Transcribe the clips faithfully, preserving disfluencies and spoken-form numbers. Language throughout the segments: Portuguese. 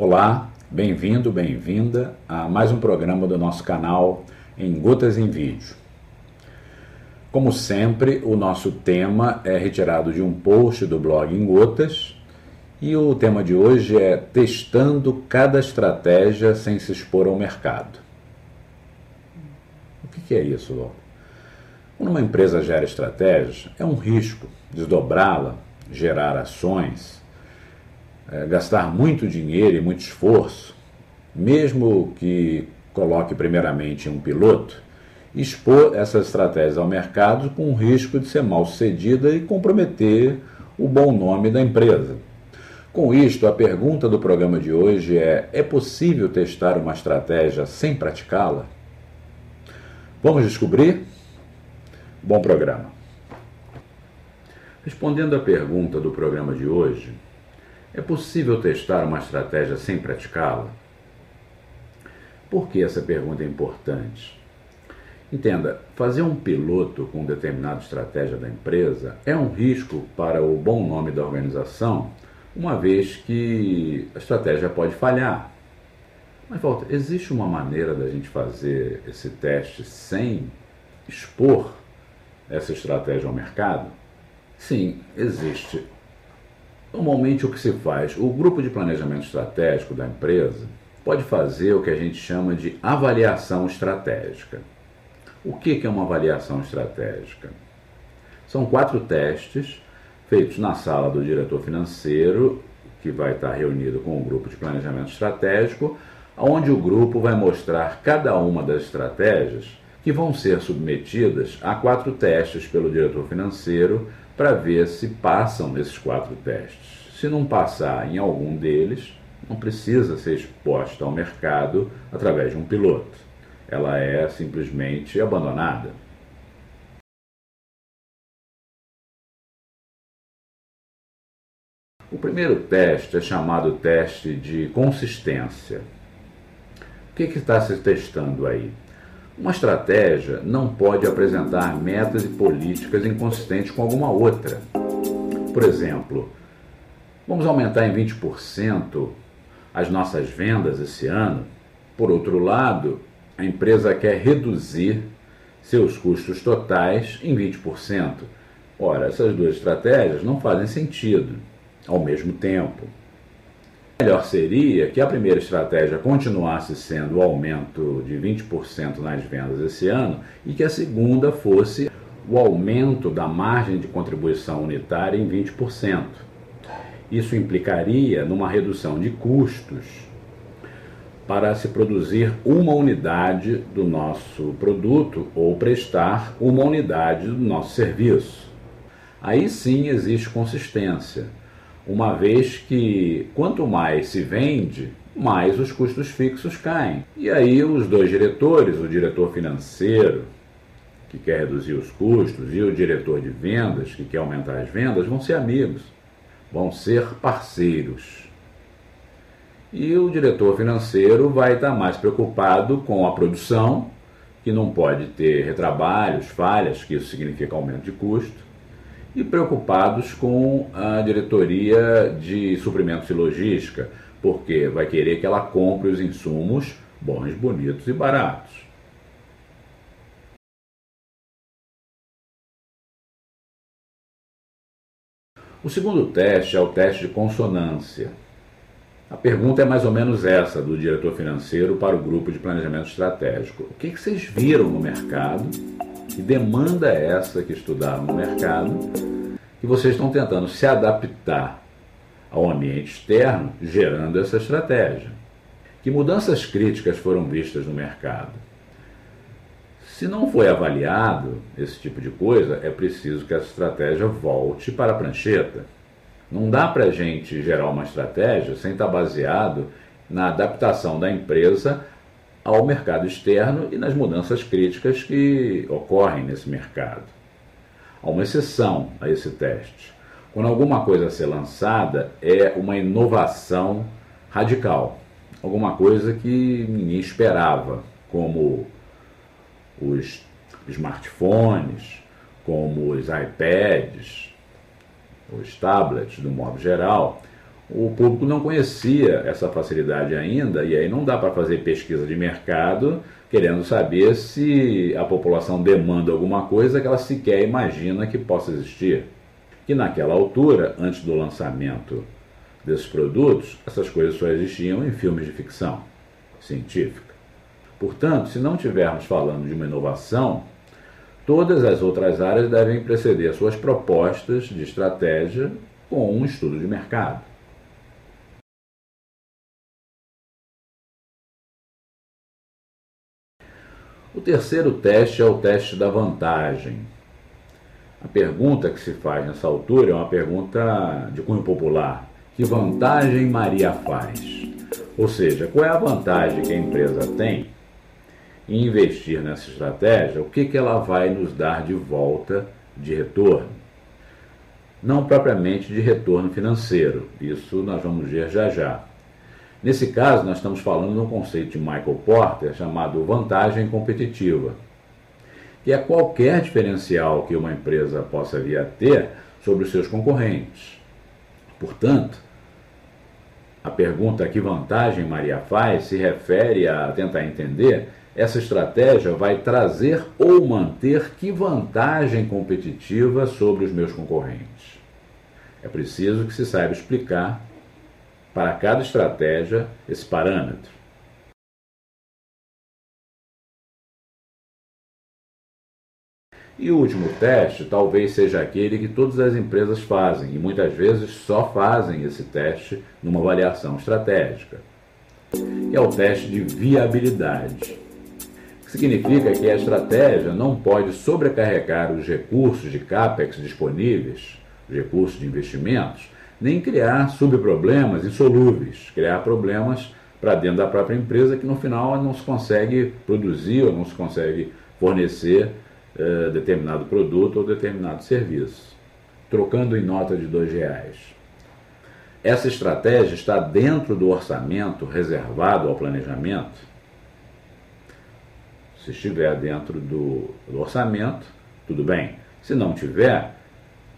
Olá, bem-vindo, bem-vinda a mais um programa do nosso canal em Gotas em Vídeo. Como sempre, o nosso tema é retirado de um post do blog Em Gotas e o tema de hoje é testando cada estratégia sem se expor ao mercado. O que é isso, Ló? Quando uma empresa gera estratégia, é um risco desdobrá-la, gerar ações, é, gastar muito dinheiro e muito esforço, mesmo que coloque primeiramente um piloto, expor essas estratégias ao mercado com o risco de ser mal sucedida e comprometer o bom nome da empresa. Com isto, a pergunta do programa de hoje é: é possível testar uma estratégia sem praticá-la? Vamos descobrir? Bom programa. Respondendo à pergunta do programa de hoje, é possível testar uma estratégia sem praticá-la? Por que essa pergunta é importante? Entenda, fazer um piloto com determinada estratégia da empresa é um risco para o bom nome da organização, uma vez que a estratégia pode falhar. Mas volta, existe uma maneira da gente fazer esse teste sem expor essa estratégia ao mercado? Sim, existe. Normalmente o que se faz, o grupo de planejamento estratégico da empresa pode fazer o que a gente chama de avaliação estratégica. O que é uma avaliação estratégica? São quatro testes feitos na sala do diretor financeiro, que vai estar reunido com o grupo de planejamento estratégico, onde o grupo vai mostrar cada uma das estratégias que vão ser submetidas a quatro testes pelo diretor financeiro para ver se passam nesses quatro testes. Se não passar em algum deles, não precisa ser exposta ao mercado através de um piloto. Ela é simplesmente abandonada. O primeiro teste é chamado teste de consistência. O que que está se testando aí? Uma estratégia não pode apresentar metas e políticas inconsistentes com alguma outra. Por exemplo, vamos aumentar em vinte por cento as nossas vendas esse ano. Por outro lado, a empresa quer reduzir seus custos totais em vinte por cento. Ora, essas duas estratégias não fazem sentido ao mesmo tempo. Melhor seria que a primeira estratégia continuasse sendo o aumento de vinte por cento nas vendas esse ano e que a segunda fosse o aumento da margem de contribuição unitária em vinte por cento. Isso implicaria numa redução de custos para se produzir uma unidade do nosso produto ou prestar uma unidade do nosso serviço. Aí sim existe consistência, uma vez que quanto mais se vende, mais os custos fixos caem. E aí os dois diretores, o diretor financeiro, que quer reduzir os custos, e o diretor de vendas, que quer aumentar as vendas, vão ser amigos, vão ser parceiros. E o diretor financeiro vai estar mais preocupado com a produção, que não pode ter retrabalhos, falhas, que isso significa aumento de custo, e preocupados com a diretoria de suprimentos e logística, porque vai querer que ela compre os insumos bons, bonitos e baratos. O segundo teste é o teste de consonância. A pergunta é mais ou menos essa do diretor financeiro para o grupo de planejamento estratégico. O que que vocês viram no mercado? Que demanda é essa que estudaram no mercado, que vocês estão tentando se adaptar ao ambiente externo, gerando essa estratégia? Que mudanças críticas foram vistas no mercado? Se não foi avaliado esse tipo de coisa, é preciso que essa estratégia volte para a prancheta. Não dá para a gente gerar uma estratégia sem estar baseado na adaptação da empresa ao mercado externo e nas mudanças críticas que ocorrem nesse mercado. Há uma exceção a esse teste. Quando alguma coisa a ser lançada é uma inovação radical, alguma coisa que ninguém esperava, como os smartphones, como os iPads, os tablets, do modo geral, o público não conhecia essa facilidade ainda, e aí não dá para fazer pesquisa de mercado querendo saber se a população demanda alguma coisa que ela sequer imagina que possa existir. E naquela altura, antes do lançamento desses produtos, essas coisas só existiam em filmes de ficção científica. Portanto, se não estivermos falando de uma inovação, todas as outras áreas devem preceder suas propostas de estratégia com um estudo de mercado. O terceiro teste é o teste da vantagem. A pergunta que se faz nessa altura é uma pergunta de cunho popular. Que vantagem Maria faz? Ou seja, qual é a vantagem que a empresa tem em investir nessa estratégia? O que, que ela vai nos dar de volta de retorno? Não propriamente de retorno financeiro, isso nós vamos ver já já. Nesse caso, nós estamos falando de um conceito de Michael Porter chamado vantagem competitiva, que é qualquer diferencial que uma empresa possa vir a ter sobre os seus concorrentes. Portanto, a pergunta que vantagem Maria faz se refere a tentar entender essa estratégia vai trazer ou manter que vantagem competitiva sobre os meus concorrentes. É preciso que se saiba explicar para cada estratégia esse parâmetro. E o último teste talvez seja aquele que todas as empresas fazem, e muitas vezes só fazem esse teste numa avaliação estratégica, que é o teste de viabilidade, que significa que a estratégia não pode sobrecarregar os recursos de CAPEX disponíveis, os recursos de investimentos, nem criar subproblemas insolúveis, criar problemas para dentro da própria empresa que no final não se consegue produzir ou não se consegue fornecer eh, determinado produto ou determinado serviço, trocando em nota de dois reais. Essa estratégia está dentro do orçamento reservado ao planejamento? Se estiver dentro do, do orçamento, tudo bem. Se não tiver,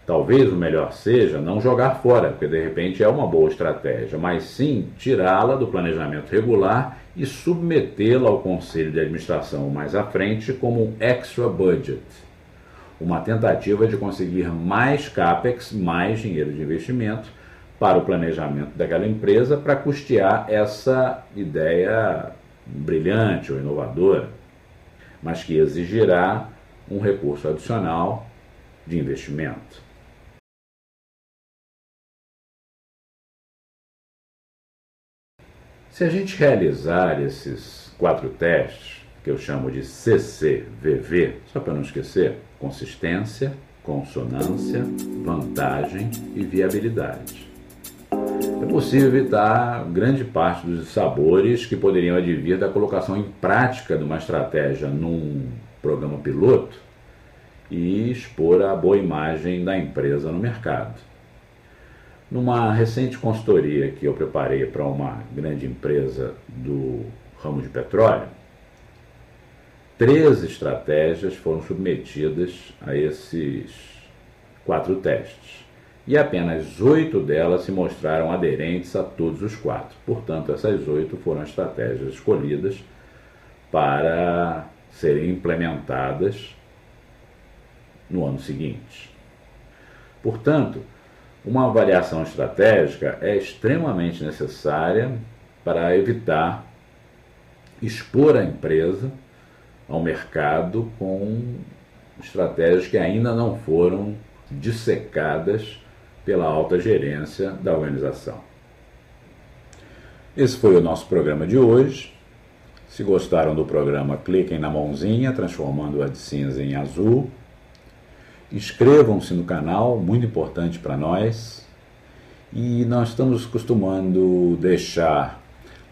talvez o melhor seja não jogar fora, porque de repente é uma boa estratégia, mas sim tirá-la do planejamento regular e submetê-la ao conselho de administração mais à frente como um extra budget, uma tentativa de conseguir mais CAPEX, mais dinheiro de investimento para o planejamento daquela empresa para custear essa ideia brilhante ou inovadora, mas que exigirá um recurso adicional de investimento. Se a gente realizar esses quatro testes, que eu chamo de C C V V, só para não esquecer, consistência, consonância, vantagem e viabilidade, é possível evitar grande parte dos sabores que poderiam advir da colocação em prática de uma estratégia num programa piloto e expor a boa imagem da empresa no mercado. Numa recente consultoria que eu preparei para uma grande empresa do ramo de petróleo, treze estratégias foram submetidas a esses quatro testes. E apenas oito delas se mostraram aderentes a todos os quatro. Portanto, essas oito foram estratégias escolhidas para serem implementadas no ano seguinte. Portanto, uma avaliação estratégica é extremamente necessária para evitar expor a empresa ao mercado com estratégias que ainda não foram dissecadas pela alta gerência da organização. Esse foi o nosso programa de hoje. Se gostaram do programa, cliquem na mãozinha, transformando-a de cinza em azul. Inscrevam-se no canal, muito importante para nós. E nós estamos costumando deixar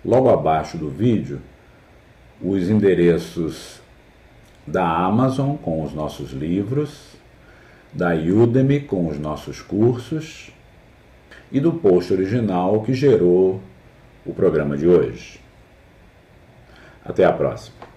logo abaixo do vídeo os endereços da Amazon com os nossos livros, da Udemy com os nossos cursos e do post original que gerou o programa de hoje. Até a próxima!